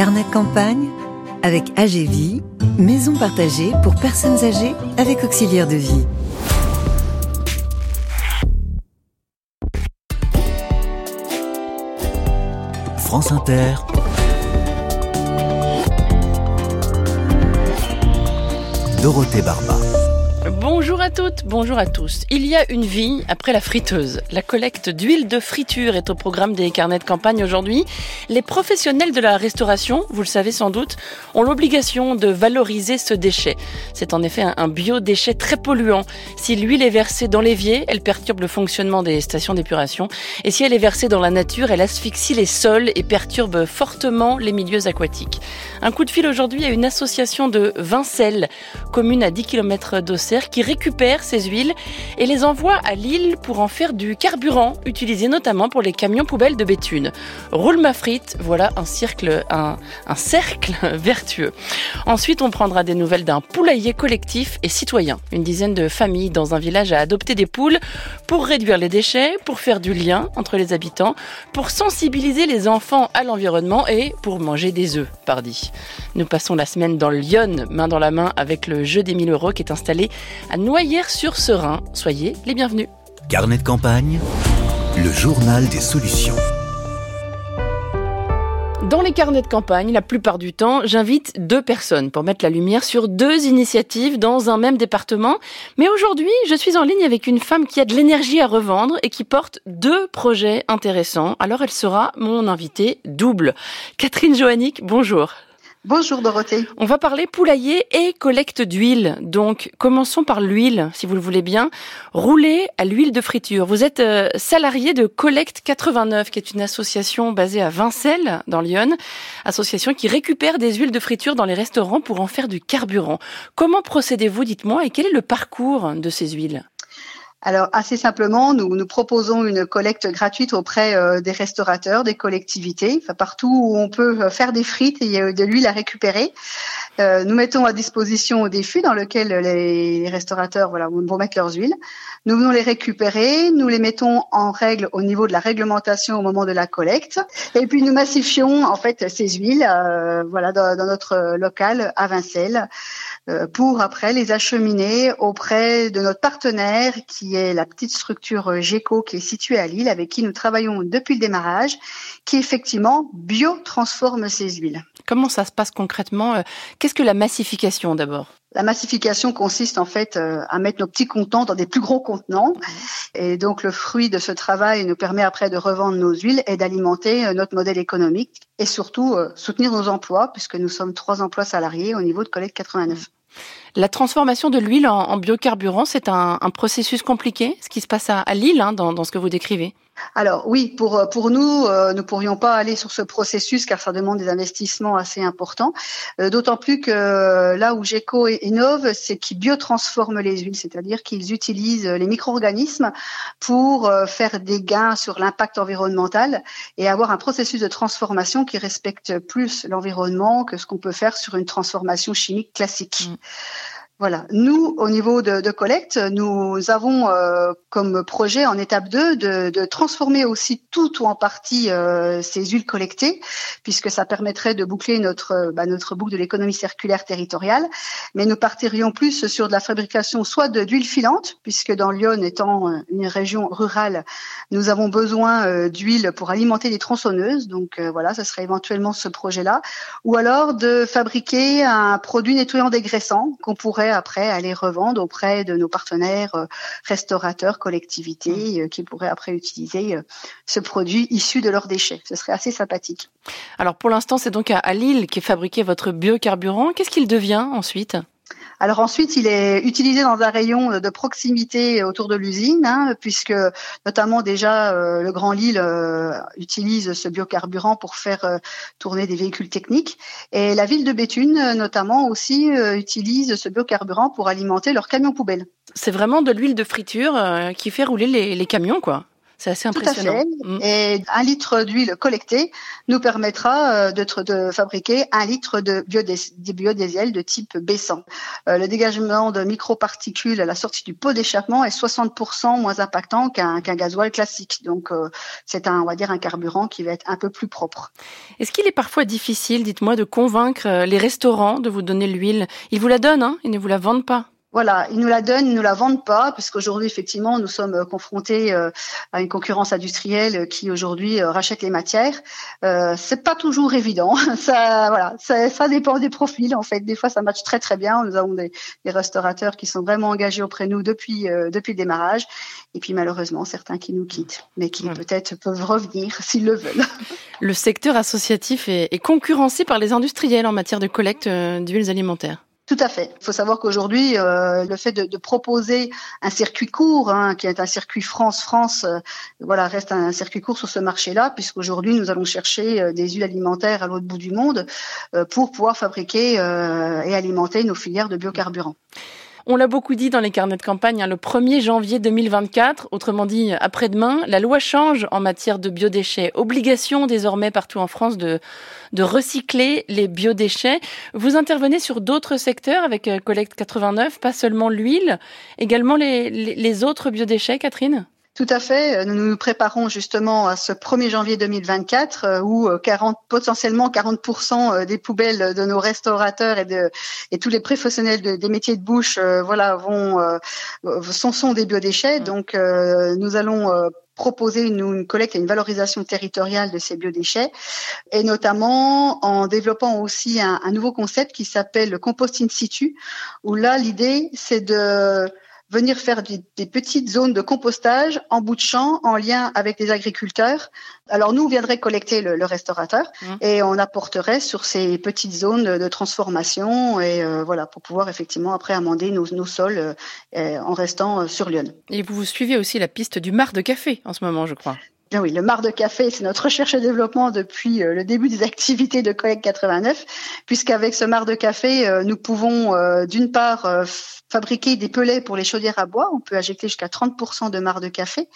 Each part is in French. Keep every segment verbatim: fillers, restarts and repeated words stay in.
Carnet de campagne avec A G V I, maison partagée pour personnes âgées avec auxiliaire de vie. France Inter. Dorothée Barba. Bonjour à toutes, bonjour à tous. Il y a une vie après la friteuse. La collecte d'huile de friture est au programme des carnets de campagne aujourd'hui. Les professionnels de la restauration, vous le savez sans doute, ont l'obligation de valoriser ce déchet. C'est en effet un biodéchet très polluant. Si l'huile est versée dans l'évier, elle perturbe le fonctionnement des stations d'épuration. Et si elle est versée dans la nature, elle asphyxie les sols et perturbe fortement les milieux aquatiques. Un coup de fil aujourd'hui à une association de Vincelles, commune à dix kilomètres d'Auxerre, qui récupère ces huiles et les envoie à Lille pour en faire du carburant, utilisé notamment pour les camions poubelles de Béthune. Roule ma frite, voilà un cercle, un, un cercle vertueux. Ensuite, on prendra des nouvelles d'un poulailler collectif et citoyen. Une dizaine de familles dans un village a adopté des poules pour réduire les déchets, pour faire du lien entre les habitants, pour sensibiliser les enfants à l'environnement et pour manger des œufs, pardi. Nous passons la semaine dans le Yonne, main dans la main avec le jeu des mille euros qui est installé à Noyères-sur-Serein. Soyez les bienvenus. Carnet de campagne, le journal des solutions. Dans les carnets de campagne, la plupart du temps, j'invite deux personnes pour mettre la lumière sur deux initiatives dans un même département. Mais aujourd'hui, je suis en ligne avec une femme qui a de l'énergie à revendre et qui porte deux projets intéressants. Alors elle sera mon invitée double. Catherine Joannic, bonjour. Bonjour Dorothée. On va parler poulailler et collecte d'huile. Donc, commençons par l'huile, si vous le voulez bien. Rouler à l'huile de friture. Vous êtes euh, salarié de Collecte quatre-vingt-neuf, qui est une association basée à Vincelles, dans l'Yonne. Association qui récupère des huiles de friture dans les restaurants pour en faire du carburant. Comment procédez-vous, dites-moi, et quel est le parcours de ces huiles ? Alors, assez simplement, nous, nous proposons une collecte gratuite auprès euh, des restaurateurs, des collectivités, enfin, partout où on peut faire des frites et il y a de l'huile à récupérer. Euh, nous mettons à disposition des fûts dans lesquels les, les restaurateurs voilà, vont mettre leurs huiles. Nous venons les récupérer, nous les mettons en règle au niveau de la réglementation au moment de la collecte. Et puis, nous massifions en fait ces huiles euh, voilà, dans, dans notre local à Vincelles euh, pour après les acheminer auprès de notre partenaire qui qui est la petite structure GECO qui est située à Lille, avec qui nous travaillons depuis le démarrage, qui effectivement bio-transforme ces huiles. Comment ça se passe concrètement ? Qu'est-ce que la massification d'abord ? La massification consiste en fait à mettre nos petits contenants dans des plus gros contenants. Et donc le fruit de ce travail nous permet après de revendre nos huiles et d'alimenter notre modèle économique et surtout soutenir nos emplois puisque nous sommes trois emplois salariés au niveau de Collecte quatre-vingt-neuf. La transformation de l'huile en, en biocarburant, c'est un, un processus compliqué, ce qui se passe à, à Lille, hein, dans, dans ce que vous décrivez. Alors oui, pour pour nous, euh, nous pourrions pas aller sur ce processus car ça demande des investissements assez importants. Euh, d'autant plus que euh, là où GECO innove, c'est qu'ils biotransforment les huiles, c'est-à-dire qu'ils utilisent les micro-organismes pour euh, faire des gains sur l'impact environnemental et avoir un processus de transformation qui respecte plus l'environnement que ce qu'on peut faire sur une transformation chimique classique. Mmh. Voilà. Nous, au niveau de, de collecte, nous avons euh, comme projet en étape deux de, de transformer aussi tout ou en partie euh, ces huiles collectées, puisque ça permettrait de boucler notre bah, notre boucle de l'économie circulaire territoriale. Mais nous partirions plus sur de la fabrication soit de d'huile filante, puisque dans l'Yonne, étant une région rurale, nous avons besoin euh, d'huile pour alimenter les tronçonneuses. Donc euh, voilà, ce serait éventuellement ce projet-là, ou alors de fabriquer un produit nettoyant dégraissant qu'on pourrait après aller revendre auprès de nos partenaires restaurateurs, collectivités qui pourraient après utiliser ce produit issu de leurs déchets. Ce serait assez sympathique. Alors pour l'instant, c'est donc à Lille qu'est fabriqué votre biocarburant. Qu'est-ce qu'il devient ensuite ? Alors ensuite, il est utilisé dans un rayon de proximité autour de l'usine, hein, puisque notamment déjà euh, le Grand Lille euh, utilise ce biocarburant pour faire euh, tourner des véhicules techniques. Et la ville de Béthune, notamment, aussi euh, utilise ce biocarburant pour alimenter leurs camions poubelles. C'est vraiment de l'huile de friture euh, qui fait rouler les, les camions, quoi. C'est assez impressionnant. Tout à fait. Mmh. Et un litre d'huile collectée nous permettra de, de fabriquer un litre de biodiesel de type B cent. Euh, le dégagement de microparticules à la sortie du pot d'échappement est soixante pour cent moins impactant qu'un, qu'un gasoil classique. Donc, euh, c'est un, on va dire, un carburant qui va être un peu plus propre. Est-ce qu'il est parfois difficile, dites-moi, de convaincre les restaurants de vous donner l'huile? Ils vous la donnent, hein, ils ne vous la vendent pas. Voilà, ils nous la donnent, ils nous la vendent pas, parce qu'aujourd'hui, effectivement, nous sommes confrontés euh, à une concurrence industrielle qui aujourd'hui euh, rachète les matières. Euh, c'est pas toujours évident. Ça, voilà, ça, ça dépend des profils. En fait, des fois, ça matche très très bien. Nous avons des, des restaurateurs qui sont vraiment engagés auprès de nous depuis euh, depuis le démarrage, et puis malheureusement, certains qui nous quittent, mais qui ouais. peut-être peuvent revenir s'ils le veulent. Le secteur associatif est, est concurrencé par les industriels en matière de collecte d'huiles alimentaires. Tout à fait. Il faut savoir qu'aujourd'hui, euh, le fait de, de proposer un circuit court, hein, qui est un circuit France-France, euh, voilà, reste un circuit court sur ce marché-là, puisqu'aujourd'hui, nous allons chercher euh, des huiles alimentaires à l'autre bout du monde euh, pour pouvoir fabriquer euh, et alimenter nos filières de biocarburants. On l'a beaucoup dit dans les carnets de campagne, hein, le premier janvier deux mille vingt-quatre, autrement dit après-demain, la loi change en matière de biodéchets. Obligation désormais partout en France de, de recycler les biodéchets. Vous intervenez sur d'autres secteurs avec Collecte quatre-vingt-neuf, pas seulement l'huile, également les, les, les autres biodéchets, Catherine ? Tout à fait. Nous nous préparons justement à ce premier janvier deux mille vingt-quatre où quarante, potentiellement quarante pour cent des poubelles de nos restaurateurs et de et tous les professionnels de, des métiers de bouche, euh, voilà, vont euh, sont sont des biodéchets. Donc euh, nous allons euh, proposer une, une collecte et une valorisation territoriale de ces biodéchets, et notamment en développant aussi un, un nouveau concept qui s'appelle le compost in situ, où là l'idée c'est de venir faire des, des petites zones de compostage en bout de champ, en lien avec les agriculteurs. Alors nous, on viendrait collecter le, le restaurateur mmh. et on apporterait sur ces petites zones de transformation et euh, voilà, pour pouvoir effectivement après amender nos, nos sols euh, et, en restant euh, sur Lyon. Et vous suivez aussi la piste du marc de café en ce moment, je crois. Bien oui, le marc de café, c'est notre recherche et développement depuis le début des activités de Collecte quatre-vingt-neuf, puisqu'avec ce marc de café, nous pouvons d'une part fabriquer des pellets pour les chaudières à bois. On peut injecter jusqu'à trente pour cent de marc de café.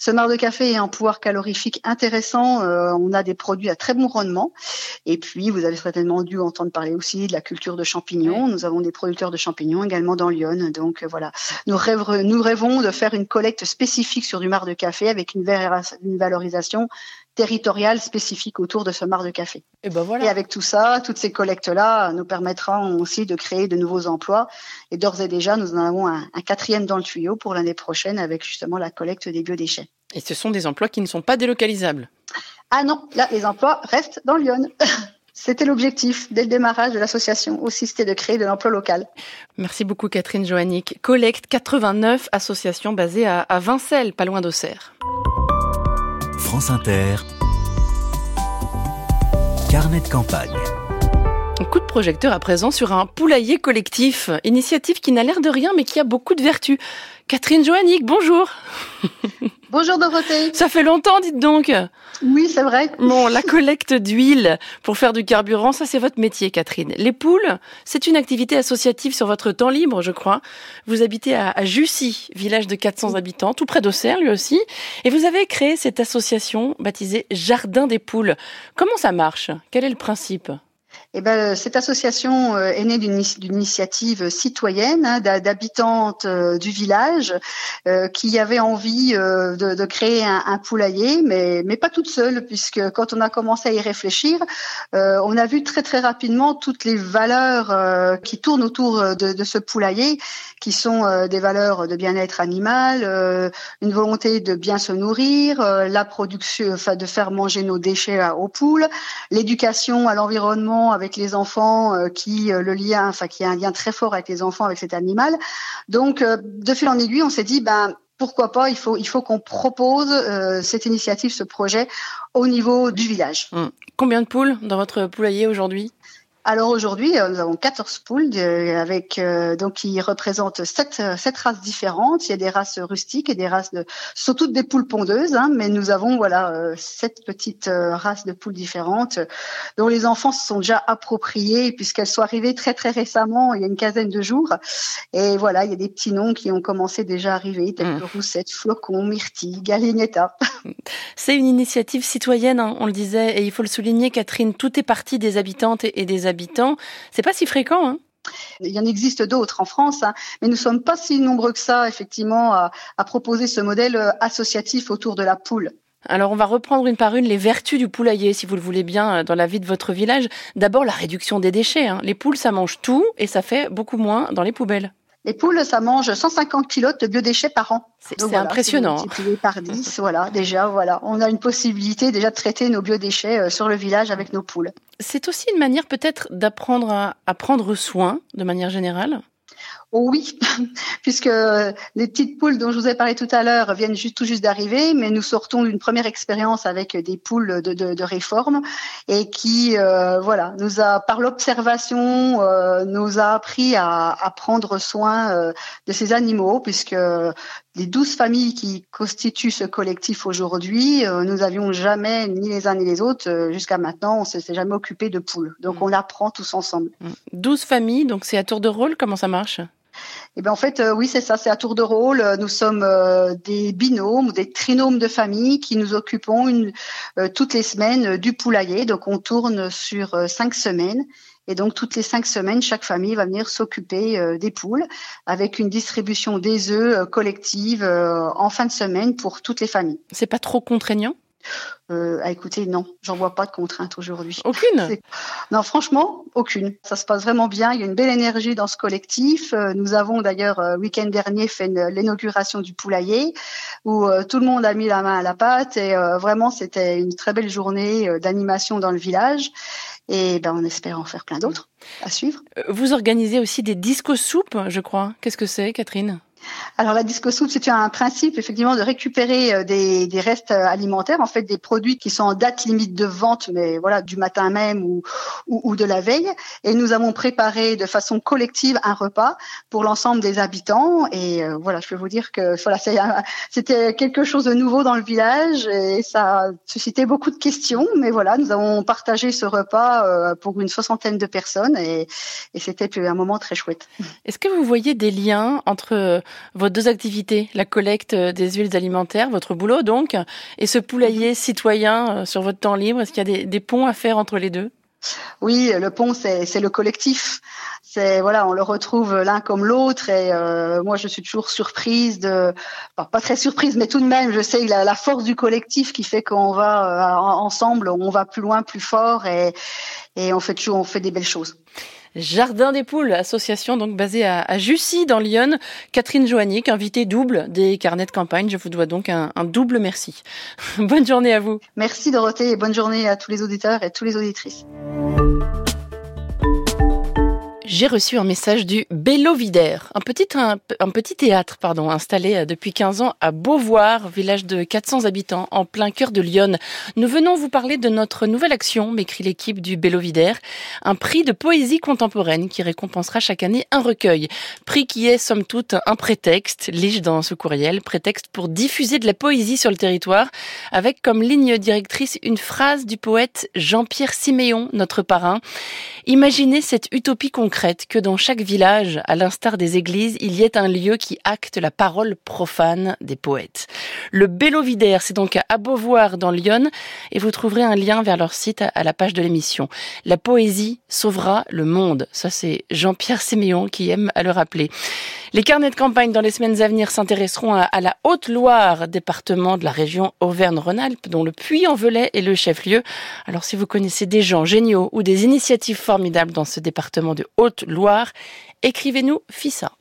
Ce marc de café est un pouvoir calorifique intéressant. On a des produits à très bon rendement. Et puis, vous avez certainement dû entendre parler aussi de la culture de champignons. Nous avons des producteurs de champignons également dans Lyon. Donc voilà, nous rêvons, nous rêvons de faire une collecte spécifique sur du marc de café avec une une valorisation territoriale spécifique autour de ce marc de café. Et, ben voilà. Et avec tout ça, toutes ces collectes-là nous permettront aussi de créer de nouveaux emplois. Et d'ores et déjà, nous en avons un, un quatrième dans le tuyau pour l'année prochaine avec justement la collecte des biodéchets. Et ce sont des emplois qui ne sont pas délocalisables. Ah non, là, les emplois restent dans Lyon. C'était l'objectif dès le démarrage de l'association aussi, c'était de créer de l'emploi local. Merci beaucoup Catherine Joannic. Collecte quatre-vingt-neuf, association basée à, à Vincelles, pas loin d'Auxerre. France Inter, Carnet de campagne. Coup de projecteur à présent sur un poulailler collectif, initiative qui n'a l'air de rien mais qui a beaucoup de vertus. Catherine Joannic, bonjour. Bonjour Dorothée. Ça fait longtemps, dites donc. Oui, c'est vrai. Bon, la collecte d'huile pour faire du carburant, ça c'est votre métier, Catherine. Les poules, c'est une activité associative sur votre temps libre, je crois. Vous habitez à, à Jussy, village de quatre cents habitants, tout près d'Auxerre, lui aussi. Et vous avez créé cette association baptisée Jardin des Poules. Comment ça marche? Quel est le principe? Eh ben, cette association est née d'une, d'une initiative citoyenne hein, d'habitantes euh, du village euh, qui avaient envie euh, de, de créer un, un poulailler, mais, mais pas toute seule, puisque quand on a commencé à y réfléchir, euh, on a vu très très rapidement toutes les valeurs euh, qui tournent autour de, de ce poulailler, qui sont euh, des valeurs de bien-être animal, euh, une volonté de bien se nourrir, euh, la production, enfin, de faire manger nos déchets à, aux poules, l'éducation à l'environnement avec avec les enfants, euh, qui euh, le lien, enfin qui a un lien très fort avec les enfants, avec cet animal. Donc, euh, de fil en aiguille, on s'est dit, ben pourquoi pas, il faut, il faut qu'on propose euh, cette initiative, ce projet, au niveau du village. Mmh. Combien de poules dans votre poulailler aujourd'hui ? Alors aujourd'hui, nous avons quatorze poules avec euh, donc qui représentent sept sept races différentes. Il y a des races rustiques et des races de, ce sont toutes des poules pondeuses, hein, mais nous avons voilà sept petites races de poules différentes dont les enfants se sont déjà appropriées puisqu'elles sont arrivées très très récemment, il y a une quinzaine de jours. Et voilà, il y a des petits noms qui ont commencé déjà à arriver, tels que mmh. Roussette, Flocon, Myrtille, Galignetta. C'est une initiative citoyenne, hein, on le disait, et il faut le souligner, Catherine, tout est parti des habitantes et des habitants. C'est pas si fréquent, hein. Il y en existe d'autres en France, hein, mais nous ne sommes pas si nombreux que ça, effectivement, à, à proposer ce modèle associatif autour de la poule. Alors, on va reprendre une par une les vertus du poulailler, si vous le voulez bien, dans la vie de votre village. D'abord, la réduction des déchets, hein. Les poules, ça mange tout et ça fait beaucoup moins dans les poubelles. Les poules, ça mange cent cinquante kilos de biodéchets par an. C'est, Donc, c'est voilà, impressionnant. C'est multiplié par dix, voilà, déjà, voilà. On a une possibilité déjà de traiter nos biodéchets sur le village avec nos poules. C'est aussi une manière peut-être d'apprendre à, à prendre soin, de manière générale. Oh oui, puisque les petites poules dont je vous ai parlé tout à l'heure viennent juste, tout juste d'arriver, mais nous sortons d'une première expérience avec des poules de, de, de réforme et qui, euh, voilà, nous a, par l'observation, euh, nous a appris à, à prendre soin euh, de ces animaux, puisque les douze familles qui constituent ce collectif aujourd'hui, euh, nous n'avions jamais, ni les uns ni les autres, euh, jusqu'à maintenant, on ne s'est jamais occupé de poules. Donc, mmh. on apprend tous ensemble. douze familles, donc c'est à tour de rôle, comment ça marche ? Eh bien, en fait, euh, oui, c'est ça, c'est à tour de rôle. Nous sommes euh, des binômes, des trinômes de famille qui nous occupons une, euh, toutes les semaines euh, du poulailler. Donc, on tourne sur euh, cinq semaines. Et donc, toutes les cinq semaines, chaque famille va venir s'occuper euh, des poules avec une distribution des œufs euh, collective euh, en fin de semaine pour toutes les familles. C'est pas trop contraignant ? Euh, ah, écoutez, non, j'en vois pas de contraintes aujourd'hui. Aucune ? C'est... Non, franchement, aucune. Ça se passe vraiment bien. Il y a une belle énergie dans ce collectif. Nous avons d'ailleurs, le week-end dernier, fait une... l'inauguration du poulailler où euh, tout le monde a mis la main à la pâte et euh, vraiment, c'était une très belle journée euh, d'animation dans le village. Et ben, on espère en faire plein d'autres à suivre. Vous organisez aussi des disco-soupes, je crois. Qu'est-ce que c'est, Catherine ? Alors, la disco-soupe, c'est un principe, effectivement, de récupérer des, des restes alimentaires, en fait, des produits qui sont en date limite de vente, mais voilà, du matin même ou, ou, ou de la veille. Et nous avons préparé de façon collective un repas pour l'ensemble des habitants. Et euh, voilà, je peux vous dire que voilà, c'est un, c'était quelque chose de nouveau dans le village et ça a suscité beaucoup de questions. Mais voilà, nous avons partagé ce repas euh, pour une soixantaine de personnes et, et c'était un moment très chouette. Est-ce que vous voyez des liens entre vos deux activités, la collecte des huiles alimentaires, votre boulot donc, et ce poulailler citoyen sur votre temps libre? Est-ce qu'il y a des, des ponts à faire entre les deux ? Oui, le pont, c'est, c'est le collectif. C'est, voilà, on le retrouve l'un comme l'autre et euh, moi je suis toujours surprise de, enfin, pas très surprise, mais tout de même, je sais la, la force du collectif qui fait qu'on va euh, ensemble, on va plus loin, plus fort et, et on fait toujours, on fait des belles choses. Jardin des Poules, association donc basée à, à Jussy dans l'Yonne. Catherine Joannic, invitée double des Carnets de campagne. Je vous dois donc un, un double merci. Bonne journée à vous. Merci Dorothée et bonne journée à tous les auditeurs et toutes les auditrices. J'ai reçu un message du Bellovidère, un petit, un, un petit théâtre pardon, installé depuis quinze ans à Beauvoir, village de quatre cents habitants en plein cœur de Lyon. Nous venons vous parler de notre nouvelle action, m'écrit l'équipe du Bellovidère, un prix de poésie contemporaine qui récompensera chaque année un recueil. Prix qui est somme toute un prétexte, lis-je dans ce courriel, prétexte pour diffuser de la poésie sur le territoire, avec comme ligne directrice une phrase du poète Jean-Pierre Siméon, notre parrain. Imaginez cette utopie concrète que dans chaque village, à l'instar des églises, il y ait un lieu qui acte la parole profane des poètes. Le Bellovidère, c'est donc à Beauvoir dans l'Yonne et vous trouverez un lien vers leur site à la page de l'émission. La poésie sauvera le monde. Ça, c'est Jean-Pierre Siméon qui aime à le rappeler. Les carnets de campagne dans les semaines à venir s'intéresseront à, à la Haute-Loire, département de la région Auvergne-Rhône-Alpes, dont le Puy-en-Velay est le chef-lieu. Alors, si vous connaissez des gens géniaux ou des initiatives formidables dans ce département de Haute-Loire, écrivez-nous F I S A.